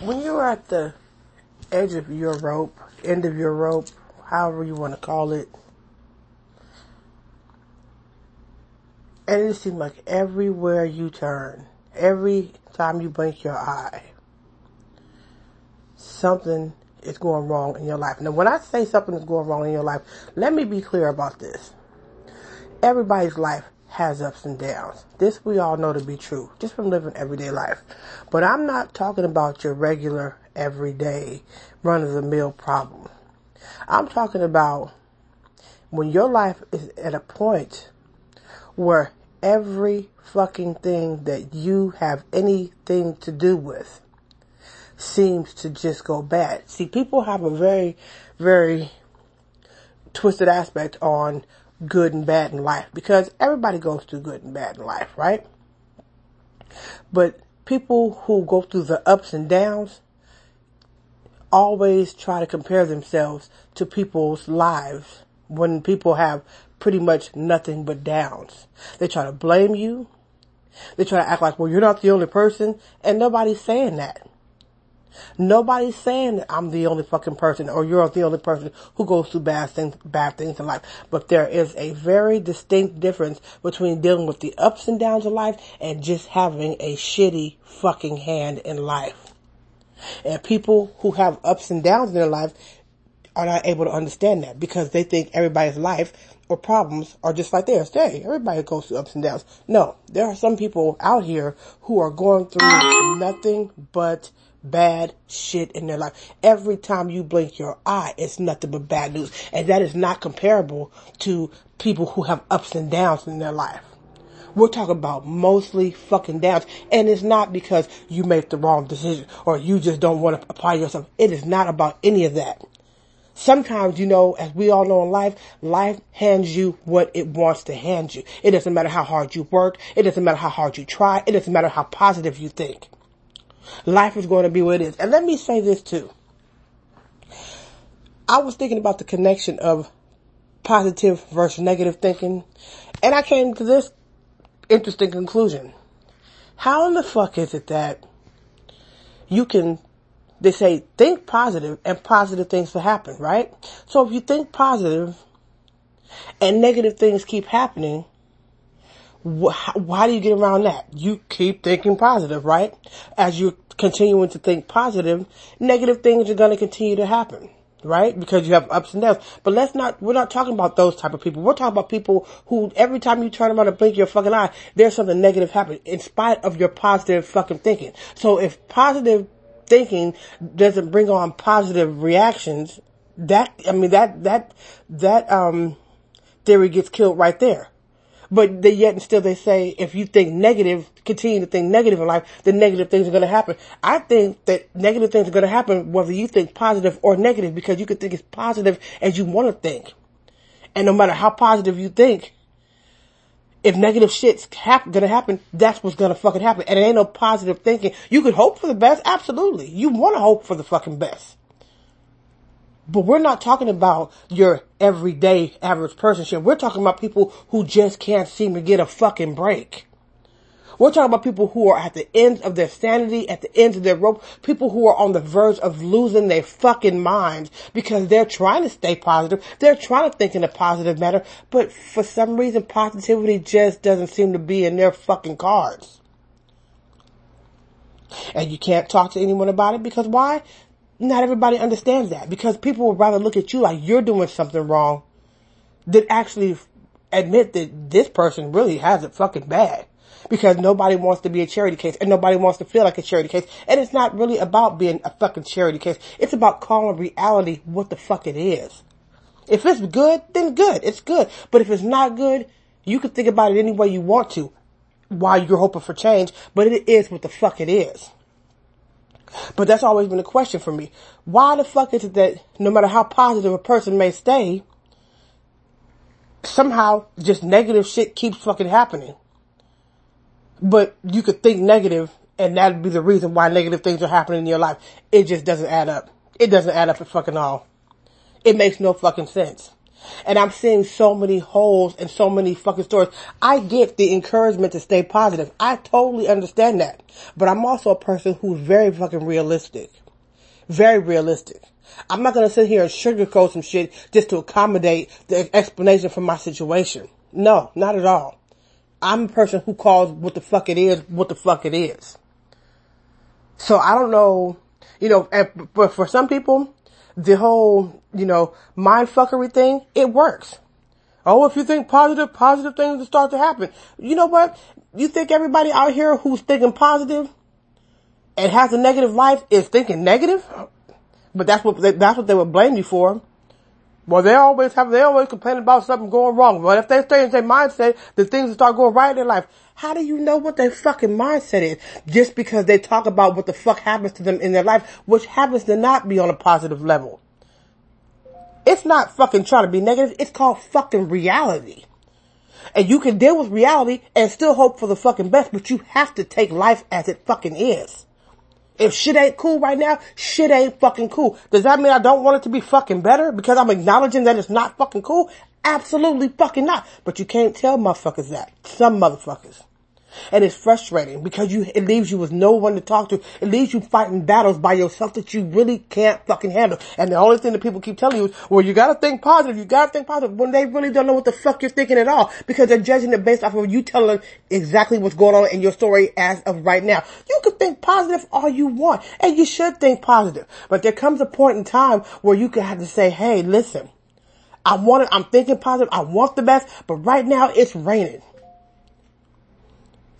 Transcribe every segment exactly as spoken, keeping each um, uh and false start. when you're at the edge of your rope, end of your rope, however you want to call it, and it seems like everywhere you turn, every time you blink your eye, something is going wrong in your life. Now, when I say something is going wrong in your life, let me be clear about this. Everybody's life has ups and downs. This we all know to be true, just from living everyday life. But I'm not talking about your regular, everyday, run-of-the-mill problem. I'm talking about when your life is at a point where every fucking thing that you have anything to do with seems to just go bad. See, people have a very, very twisted aspect on good and bad in life, because everybody goes through good and bad in life, right? But people who go through the ups and downs always try to compare themselves to people's lives when people have pretty much nothing but downs. They try to blame you. They try to act like, well, you're not the only person, and nobody's saying that. Nobody's saying that I'm the only fucking person or you're the only person who goes through bad things, bad things in life. But there is a very distinct difference between dealing with the ups and downs of life and just having a shitty fucking hand in life. And people who have ups and downs in their life are not able to understand that, because they think everybody's life or problems are just like theirs. Hey, everybody goes through ups and downs. No, there are some people out here who are going through nothing but bad shit in their life. Every time you blink your eye, it's nothing but bad news. And that is not comparable to people who have ups and downs in their life. We're talking about mostly fucking downs. And it's not because you make the wrong decision or you just don't want to apply yourself. It is not about any of that. Sometimes, you know, as we all know in life, life hands you what it wants to hand you. It doesn't matter how hard you work. It doesn't matter how hard you try. It doesn't matter how positive you think. Life is going to be what it is. And let me say this too. I was thinking about the connection of positive versus negative thinking, and I came to this interesting conclusion. How in the fuck is it that you can, they say, think positive and positive things will happen, right? So if you think positive and negative things keep happening, how do you get around that? You keep thinking positive, right? As you're continuing to think positive, negative things are going to continue to happen, right? Because you have ups and downs. But let's not, we're not talking about those type of people. We're talking about people who every time you turn around and blink your fucking eye, there's something negative happening in spite of your positive fucking thinking. So if positive thinking doesn't bring on positive reactions, that, I mean, that, that, that, um, theory gets killed right there. But they, yet and still they say, if you think negative, continue to think negative in life, then negative things are going to happen. I think that negative things are going to happen whether you think positive or negative, because you can think as positive as you want to think. And no matter how positive you think, if negative shit's hap- going to happen, that's what's going to fucking happen. And it ain't no positive thinking. You could hope for the best. Absolutely. You want to hope for the fucking best. But we're not talking about your everyday average person shit. We're talking about people who just can't seem to get a fucking break. We're talking about people who are at the ends of their sanity, at the ends of their rope, people who are on the verge of losing their fucking minds because they're trying to stay positive. They're trying to think in a positive manner, but for some reason positivity just doesn't seem to be in their fucking cards. And you can't talk to anyone about it, because why? Not everybody understands that, because people would rather look at you like you're doing something wrong than actually admit that this person really has it fucking bad, because nobody wants to be a charity case and nobody wants to feel like a charity case. And it's not really about being a fucking charity case. It's about calling reality what the fuck it is. If it's good, then good. It's good. But if it's not good, you can think about it any way you want to while you're hoping for change, but it is what the fuck it is. But that's always been a question for me. Why the fuck is it that no matter how positive a person may stay, somehow just negative shit keeps fucking happening? But you could think negative and that'd be the reason why negative things are happening in your life. It just doesn't add up. It doesn't add up at fucking all. It makes no fucking sense. And I'm seeing so many holes and so many fucking stories. I get the encouragement to stay positive. I totally understand that. But I'm also a person who's very fucking realistic. Very realistic. I'm not going to sit here and sugarcoat some shit just to accommodate the explanation for my situation. No, not at all. I'm a person who calls what the fuck it is, what the fuck it is. So I don't know, you know, but for some people, the whole, you know, mind fuckery thing, it works. Oh, if you think positive, positive things will start to happen. You know what? You think everybody out here who's thinking positive and has a negative life is thinking negative? But that's what they, that's what they would blame you for. Well, they always have, they always complain about something going wrong. Well, if they stay in their mindset, then things will start going right in their life. How do you know what their fucking mindset is? Just because they talk about what the fuck happens to them in their life, which happens to not be on a positive level. It's not fucking trying to be negative. It's called fucking reality. And you can deal with reality and still hope for the fucking best, but you have to take life as it fucking is. If shit ain't cool right now, shit ain't fucking cool. Does that mean I don't want it to be fucking better because I'm acknowledging that it's not fucking cool? Absolutely fucking not. But you can't tell motherfuckers that. Some motherfuckers. And it's frustrating because you, it leaves you with no one to talk to. It leaves you fighting battles by yourself that you really can't fucking handle. And the only thing that people keep telling you is, well, you gotta think positive, you gotta think positive, when they really don't know what the fuck you're thinking at all, because they're judging it based off of you telling them exactly what's going on in your story as of right now. You can think positive all you want, and you should think positive. But there comes a point in time where you can have to say, hey, listen, I want it, I'm thinking positive, I want the best, but right now it's raining.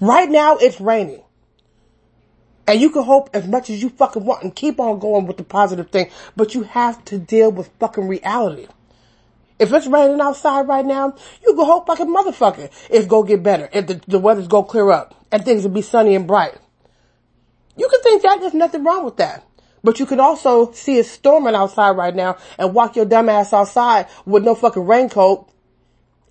Right now, it's raining. And you can hope as much as you fucking want and keep on going with the positive thing, but you have to deal with fucking reality. If it's raining outside right now, you can hope like a motherfucker it's gonna get better, if the, the weather's gonna clear up, and things will be sunny and bright. You can think that, there's nothing wrong with that. But you can also see it storming outside right now and walk your dumb ass outside with no fucking raincoat,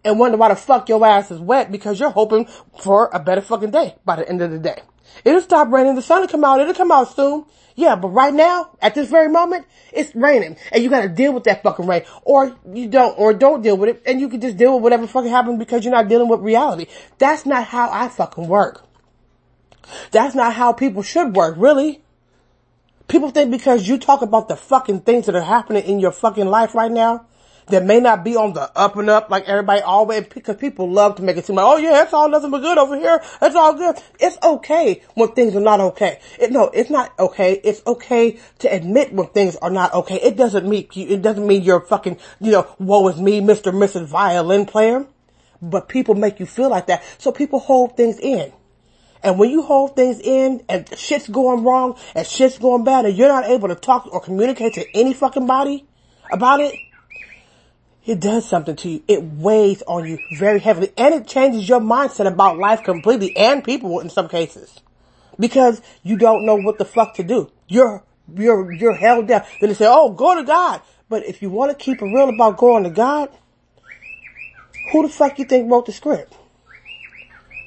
and wonder why the fuck your ass is wet because you're hoping for a better fucking day by the end of the day. It'll stop raining. The sun will come out. It'll come out soon. Yeah, but right now, at this very moment, it's raining. And you gotta deal with that fucking rain. Or you don't, or don't deal with it. And you can just deal with whatever fucking happens because you're not dealing with reality. That's not how I fucking work. That's not how people should work, really. People think because you talk about the fucking things that are happening in your fucking life right now, that may not be on the up and up like everybody always, because people love to make it seem like, oh yeah, it's all nothing but good over here. It's all good. It's okay when things are not okay. It, no, it's not okay. It's okay to admit when things are not okay. It doesn't mean you, it doesn't mean you're fucking, you know, woe is me, Mister and Missus Violin Player. But people make you feel like that. So people hold things in. And when you hold things in and shit's going wrong and shit's going bad and you're not able to talk or communicate to any fucking body about it, it does something to you. It weighs on you very heavily. And it changes your mindset about life completely, and people in some cases. Because you don't know what the fuck to do. You're, you're, you're held down. Then they say, oh, go to God. But if you want to keep it real about going to God, who the fuck you think wrote the script?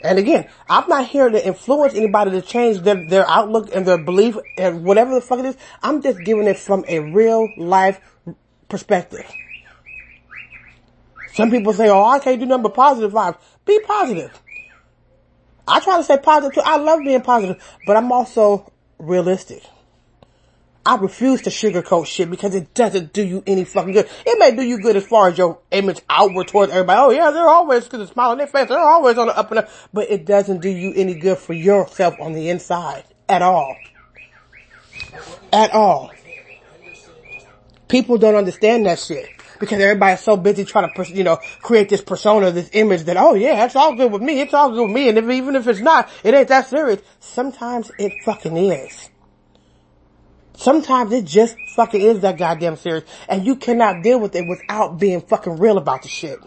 And again, I'm not here to influence anybody to change their, their outlook and their belief and whatever the fuck it is. I'm just giving it from a real life perspective. Some people say, oh, I can't do nothing but positive vibes. Be positive. I try to stay positive too. I love being positive, but I'm also realistic. I refuse to sugarcoat shit because it doesn't do you any fucking good. It may do you good as far as your image outward towards everybody. Oh yeah, they're always, because it's smiling on their face, they're always on the up and up. But it doesn't do you any good for yourself on the inside at all. At all. People don't understand that shit. Because everybody's so busy trying to, you know, create this persona, this image that, oh yeah, it's all good with me, it's all good with me, and if, even if it's not, it ain't that serious. Sometimes it fucking is. Sometimes it just fucking is that goddamn serious, and you cannot deal with it without being fucking real about the shit.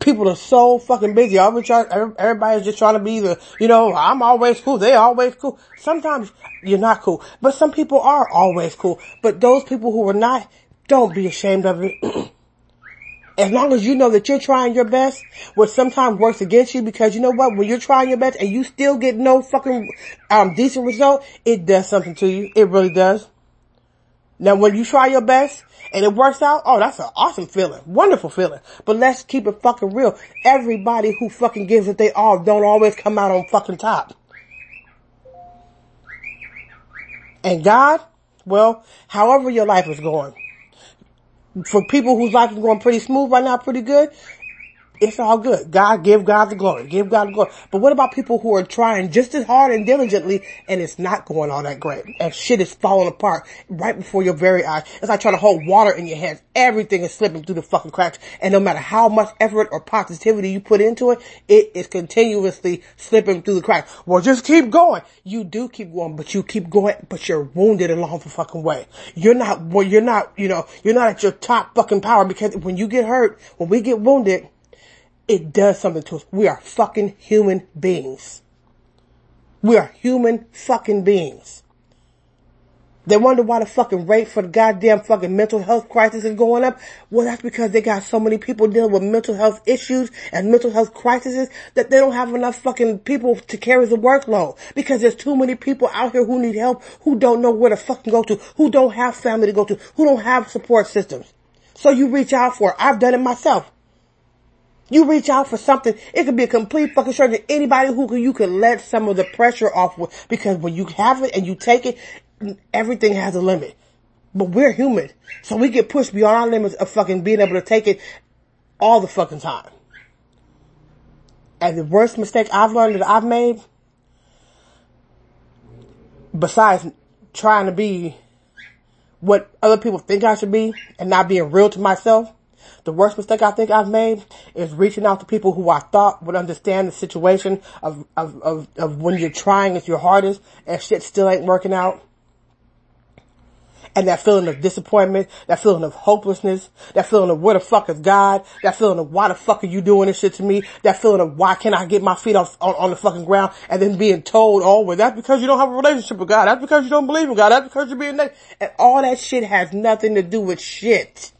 People are so fucking busy. Everybody's just trying to be the, you know, I'm always cool. They're always cool. Sometimes you're not cool, but some people are always cool. But those people who are not, don't be ashamed of it. As long as you know that you're trying your best, which sometimes works against you, because you know what? When you're trying your best and you still get no fucking um decent result, it does something to you. It really does. Now, when you try your best and it works out, oh, that's an awesome feeling. Wonderful feeling. But let's keep it fucking real. Everybody who fucking gives it they all don't always come out on fucking top. And God, well, however your life is going. For people whose life is going pretty smooth right now, pretty good, it's all good. God, give God the glory. Give God the glory. But what about people who are trying just as hard and diligently and it's not going all that great? And shit is falling apart right before your very eyes. It's like trying to hold water in your hands. Everything is slipping through the fucking cracks. And no matter how much effort or positivity you put into it, it is continuously slipping through the cracks. Well, just keep going. You do keep going, but you keep going, but you're wounded along the fucking way. You're not, well, you're not, you know, you're not at your top fucking power because when you get hurt, when we get wounded, it does something to us. We are fucking human beings. We are human fucking beings. They wonder why the fucking rate for the goddamn fucking mental health crisis is going up. Well, that's because they got so many people dealing with mental health issues and mental health crises that they don't have enough fucking people to carry the workload. Because there's too many people out here who need help, who don't know where to fucking go to, who don't have family to go to, who don't have support systems. So you reach out for it. I've done it myself. You reach out for something, it could be a complete fucking stranger. Anybody who you can let some of the pressure off with. Because when you have it and you take it, everything has a limit. But we're human. So we get pushed beyond our limits of fucking being able to take it all the fucking time. And the worst mistake I've learned that I've made, besides trying to be what other people think I should be and not being real to myself, the worst mistake I think I've made is reaching out to people who I thought would understand the situation of, of, of, of when you're trying at your hardest and shit still ain't working out. And that feeling of disappointment, that feeling of hopelessness, that feeling of where the fuck is God, that feeling of why the fuck are you doing this shit to me, that feeling of why can't I get my feet off on, on the fucking ground, and then being told, oh, well, that's because you don't have a relationship with God, that's because you don't believe in God, that's because you're being negative. And all that shit has nothing to do with shit.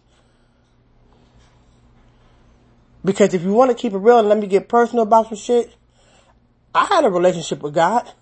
Because if you want to keep it real and let me get personal about some shit, I had a relationship with God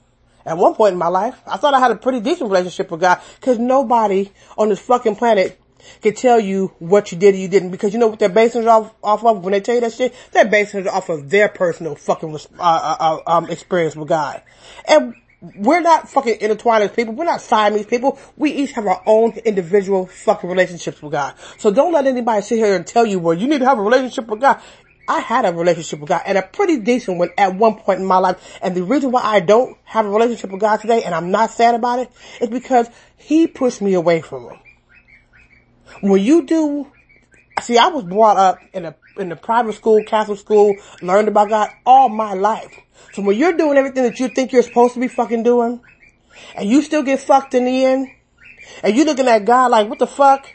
at one point in my life. I thought I had a pretty decent relationship with God because nobody on this fucking planet can tell you what you did or you didn't. Because you know what they're basing it off, off of when they tell you that shit? They're basing it off of their personal fucking uh, uh, um, experience with God. And we're not fucking intertwined as people. We're not Siamese people. We each have our own individual fucking relationships with God. So don't let anybody sit here and tell you, well, you need to have a relationship with God. I had a relationship with God and a pretty decent one at one point in my life. And the reason why I don't have a relationship with God today, and I'm not sad about it, is because he pushed me away from him. When you do, see, I was brought up in a in the private school, Catholic school, learned about God all my life. So when you're doing everything that you think you're supposed to be fucking doing, and you still get fucked in the end, and you looking at God like, what the fuck?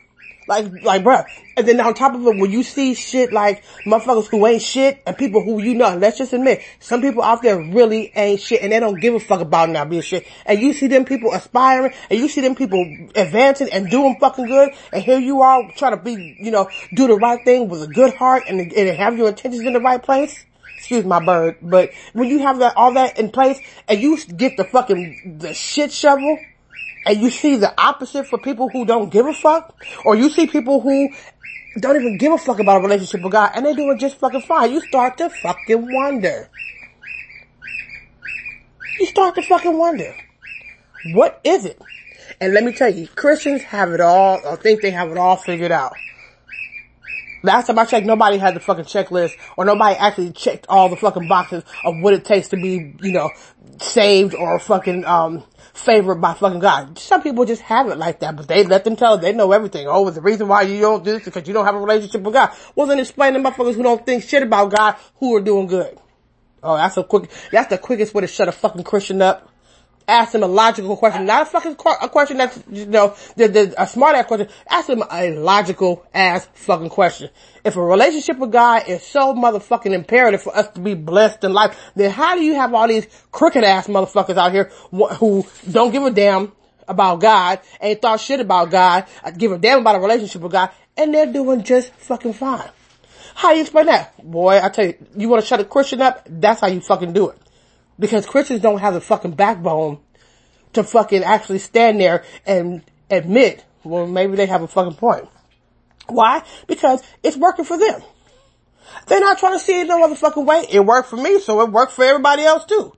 Like, like, bruh. And then on top of it, when you see shit like motherfuckers who ain't shit, and people who you know, let's just admit, some people out there really ain't shit, and they don't give a fuck about not being shit. And you see them people aspiring, and you see them people advancing and doing fucking good, and here you are trying to be, you know, do the right thing with a good heart, and, and have your intentions in the right place. Excuse my bird, but when you have that all that in place and you get the fucking the shit shovel and you see the opposite for people who don't give a fuck, or you see people who don't even give a fuck about a relationship with God and they're doing just fucking fine, you start to fucking wonder. You start to fucking wonder. What is it? And let me tell you, Christians have it all, or think they have it all figured out. Last time I checked, nobody had the fucking checklist, or nobody actually checked all the fucking boxes of what it takes to be, you know, saved or fucking, um, favored by fucking God. Some people just have it like that, but they let them tell, they know everything. Oh, the reason why you don't do this is because you don't have a relationship with God. Well, then explain to motherfuckers who don't think shit about God who are doing good. Oh, that's a quick, that's the quickest way to shut a fucking Christian up. Ask them a logical question, not a fucking qu- a question that's, you know, the, the, a smart ass question. Ask them a logical ass fucking question. If a relationship with God is so motherfucking imperative for us to be blessed in life, then how do you have all these crooked ass motherfuckers out here wh- who don't give a damn about God, ain't thought shit about God, give a damn about a relationship with God, and they're doing just fucking fine? How do you explain that? Boy, I tell you, you want to shut a Christian up? That's how you fucking do it. Because Christians don't have the fucking backbone to fucking actually stand there and admit Well, maybe they have a fucking point. Why? Because it's working for them. They're not trying to see it no other fucking way. It worked for me, so it worked for everybody else too.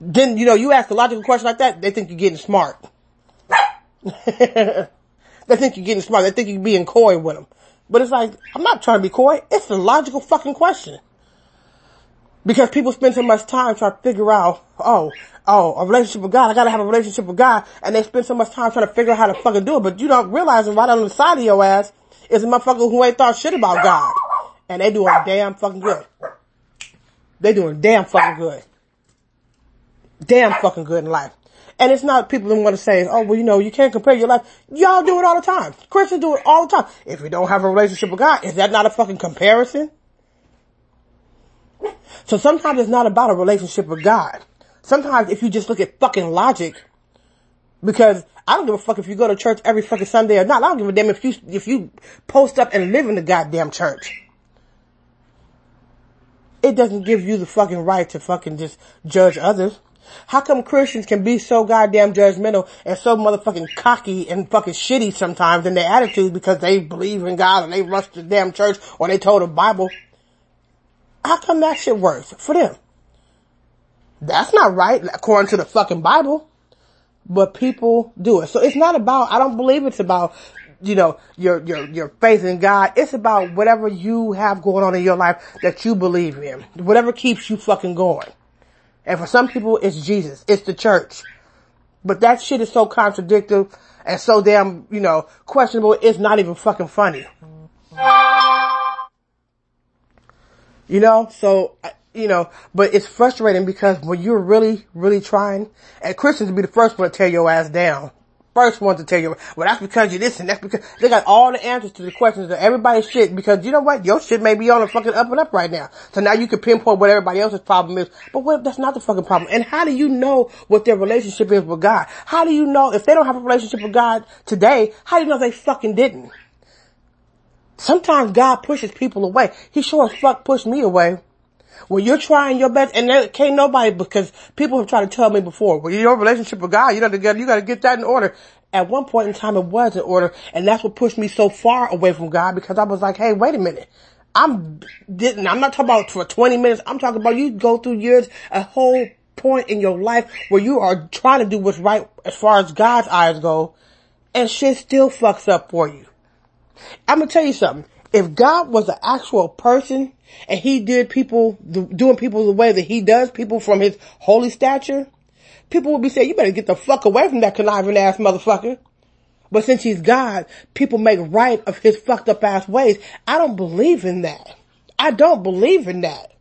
Then, you know, you ask a logical question like that, they think you're getting smart. They think you're getting smart. They think you're being coy with them. But it's like, I'm not trying to be coy. It's a logical fucking question. Because people spend so much time trying to figure out, oh, oh, a relationship with God. I gotta have a relationship with God. And they spend so much time trying to figure out how to fucking do it. But you don't realize right on the side of your ass is a motherfucker who ain't thought shit about God. And they doing damn fucking good. They doing damn fucking good. Damn fucking good in life. And it's not people that want to say, oh, well, you know, you can't compare your life. Y'all do it all the time. Christians do it all the time. If you don't have a relationship with God, is that not a fucking comparison? So sometimes it's not about a relationship with God. Sometimes if you just look at fucking logic, because I don't give a fuck if you go to church every fucking Sunday or not. I don't give a damn if you, if you post up and live in the goddamn church. It doesn't give you the fucking right to fucking just judge others. How come Christians can be so goddamn judgmental and so motherfucking cocky and fucking shitty sometimes in their attitude because they believe in God and they rush to the damn church or they told the Bible? How come that shit works for them? That's not right according to the fucking Bible, but people do it. So it's not about, I don't believe it's about, you know, your, your, your faith in God. It's about whatever you have going on in your life that you believe in, whatever keeps you fucking going. And for some people, it's Jesus. It's the church. But that shit is so contradictory and so damn, you know, questionable, it's not even fucking funny. You know, so, you know, but it's frustrating because when you're really, really trying, and Christians will be the first one to tear your ass down. First one to tear your, well, that's because you this and that's because, they got all the answers to the questions of everybody's shit because you know what? Your shit may be on the fucking up and up right now. So now you can pinpoint what everybody else's problem is. But what if that's not the fucking problem? And how do you know what their relationship is with God? How do you know if they don't have a relationship with God today, how do you know they fucking didn't? Sometimes God pushes people away. He sure as fuck pushed me away. When you're trying your best, and there can't nobody, because people have tried to tell me before, well, your relationship with God, you know, you gotta get that in order. At one point in time, it was in order, and that's what pushed me so far away from God, because I was like, hey, wait a minute. I'm didn't, I'm not talking about for twenty minutes. I'm talking about you go through years, a whole point in your life where you are trying to do what's right as far as God's eyes go, and shit still fucks up for you. I'm gonna tell you something. If God was an actual person and he did people, doing people the way that he does, people from his holy stature, people would be saying, you better get the fuck away from that conniving ass motherfucker. But since he's God, people make right of his fucked up ass ways. I don't believe in that. I don't believe in that.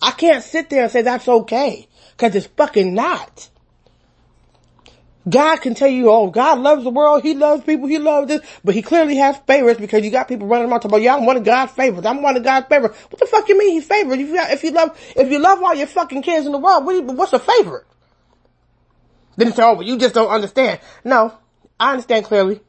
I can't sit there and say that's okay, because it's fucking not. God can tell you, oh, God loves the world, he loves people, he loves this, but he clearly has favorites because you got people running around talking about, yeah, I'm one of God's favorites, I'm one of God's favorites. What the fuck you mean he's favorite? If you, if you love, if you love all your fucking kids in the world, what you, what's a favorite? Then it's over, you just don't understand. No, I understand clearly.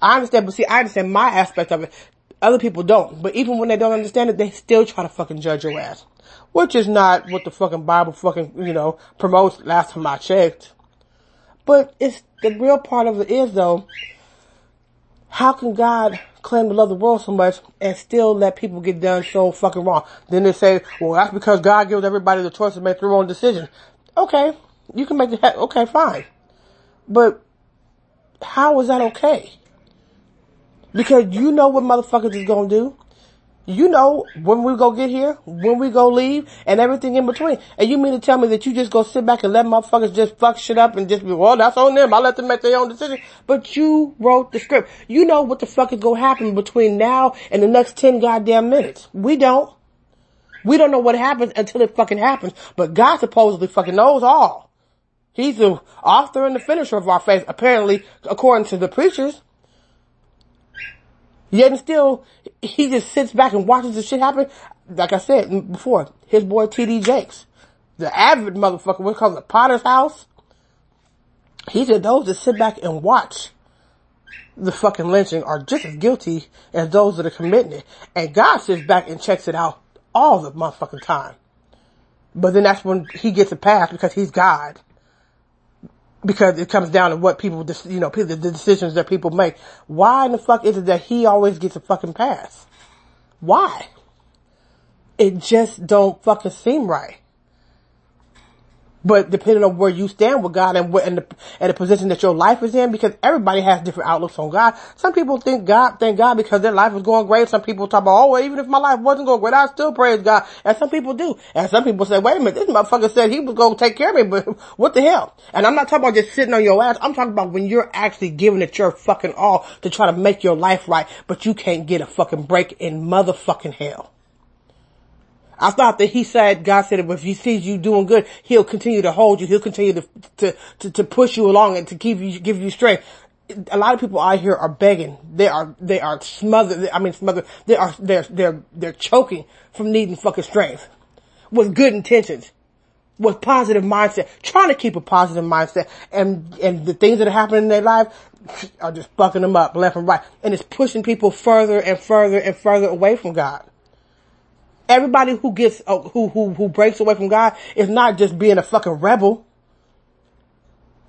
I understand, but see, I understand my aspect of it. Other people don't, but even when they don't understand it, they still try to fucking judge your ass. Which is not what the fucking Bible fucking, you know, promotes last time I checked. But it's the real part of it is, though, how can God claim to love the world so much and still let people get done so fucking wrong? Then they say, well, that's because God gives everybody the choice to make their own decision. Okay, you can make the heck, okay, fine. But how is that okay? Because you know what motherfuckers is going to do. You know when we go get here, when we go leave, and everything in between. And you mean to tell me that you just go sit back and let motherfuckers just fuck shit up and just be, well, that's on them. I let them make their own decision. But you wrote the script. You know what the fuck is going to happen between now and the next ten goddamn minutes. We don't. We don't know what happens until it fucking happens. But God supposedly fucking knows all. He's the author and the finisher of our faith, apparently, according to the preachers. Yet and still, he just sits back and watches the shit happen. Like I said before, his boy T D Jakes, the avid motherfucker, we call it the Potter's House. He's a those that sit back and watch the fucking lynching are just as guilty as those that are committing it. And God sits back and checks it out all the motherfucking time. But then that's when he gets a pass because he's God. because it comes down to what people, you know, the decisions that people make. Why in the fuck is it that he always gets a fucking pass? Why? It just don't fucking seem right. But depending on where you stand with God and what, and the, and the position that your life is in, because everybody has different outlooks on God. Some people think God, thank God because their life was going great. Some people talk about, oh, well, even if my life wasn't going great, I still praise God. And some people do. And some people say, wait a minute, this motherfucker said he was going to take care of me, but what the hell? And I'm not talking about just sitting on your ass. I'm talking about when you're actually giving it your fucking all to try to make your life right, but you can't get a fucking break in motherfucking hell. I thought that he said, God said, if he sees you doing good, he'll continue to hold you. He'll continue to, to, to, to push you along and to give you, give you strength. A lot of people out here are begging. They are, they are smothered. I mean, smothered. They are, they're, they're, they're choking from needing fucking strength with good intentions, with positive mindset, trying to keep a positive mindset. And, and the things that are happening in their life are just fucking them up left and right. And it's pushing people further and further and further away from God. Everybody who gets, uh, who, who, who breaks away from God is not just being a fucking rebel.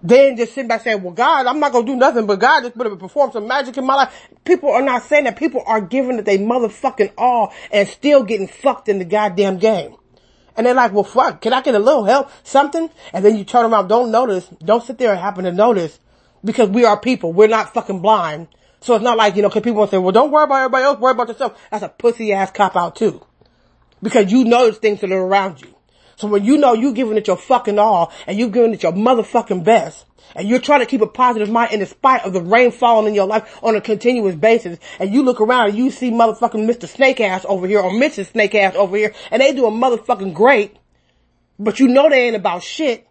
They ain't just sitting back saying, well, God, I'm not going to do nothing, but God just put up perform some magic in my life. People are not saying that. People are giving it they motherfucking all and still getting fucked in the goddamn game. And they're like, well, fuck, can I get a little help? Something? And then you turn around, don't notice. Don't sit there and happen to notice because we are people. We're not fucking blind. So it's not like, you know, cause people will say, well, don't worry about everybody else. Worry about yourself. That's a pussy ass cop out too. Because you notice things that are around you. So when you know you're giving it your fucking all and you're giving it your motherfucking best and you're trying to keep a positive mind in spite of the rain falling in your life on a continuous basis and you look around and you see motherfucking Mister Snake Ass over here or Missus Snake Ass over here and they doing motherfucking great, but you know they ain't about shit,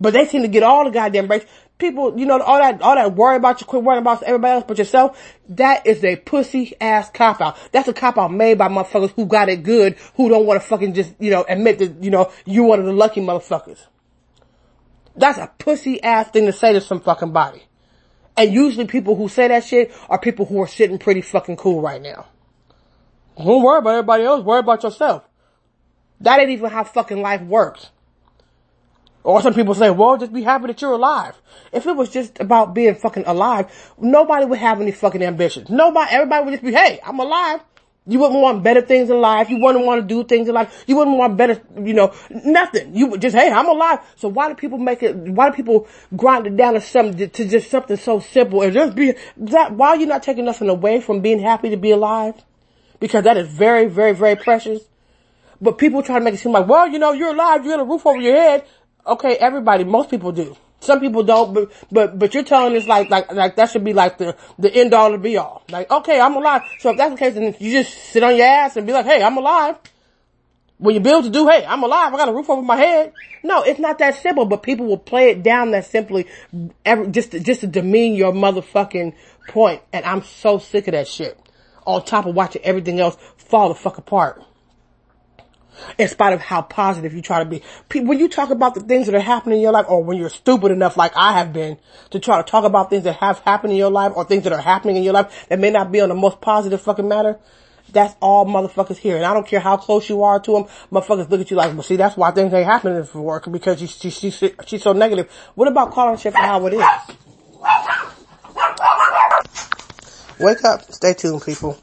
but they seem to get all the goddamn breaks. People, you know, all that, all that worry about you, quit worrying about everybody else but yourself, that is a pussy ass cop out. That's a cop out made by motherfuckers who got it good, who don't want to fucking just, you know, admit that, you know, you're one of the lucky motherfuckers. That's a pussy ass thing to say to some fucking body. And usually people who say that shit are people who are sitting pretty fucking cool right now. Don't worry about everybody else, worry about yourself. That ain't even how fucking life works. Or some people say, well, just be happy that you're alive. If it was just about being fucking alive, nobody would have any fucking ambitions. Nobody, everybody would just be, hey, I'm alive. You wouldn't want better things in life. You wouldn't want to do things in life. You wouldn't want better, you know, nothing. You would just, hey, I'm alive. So why do people make it, why do people grind it down to something, to just something so simple? And just be, that, why are you not taking nothing away from being happy to be alive? Because that is very, very, very precious. But people try to make it seem like, well, you know, you're alive. You got a roof over your head. Okay, everybody, most people do. Some people don't, but, but, but you're telling us like, like, like that should be like the, the end all and be all. Like, okay, I'm alive. So if that's the case, then you just sit on your ass and be like, hey, I'm alive. When you build to do, hey, I'm alive. I got a roof over my head. No, it's not that simple, but people will play it down that simply just to, just to demean your motherfucking point. And I'm so sick of that shit. On top of watching everything else fall the fuck apart. In spite of how positive you try to be. When you talk about the things that are happening in your life, or when you're stupid enough like I have been to try to talk about things that have happened in your life or things that are happening in your life that may not be on the most positive fucking matter, that's all motherfuckers here. And I don't care how close you are to them, motherfuckers look at you like, well, see, that's why things ain't happening for her because she, she, she, she, she's so negative. What about calling shit for how it is? Wake up. Stay tuned, people.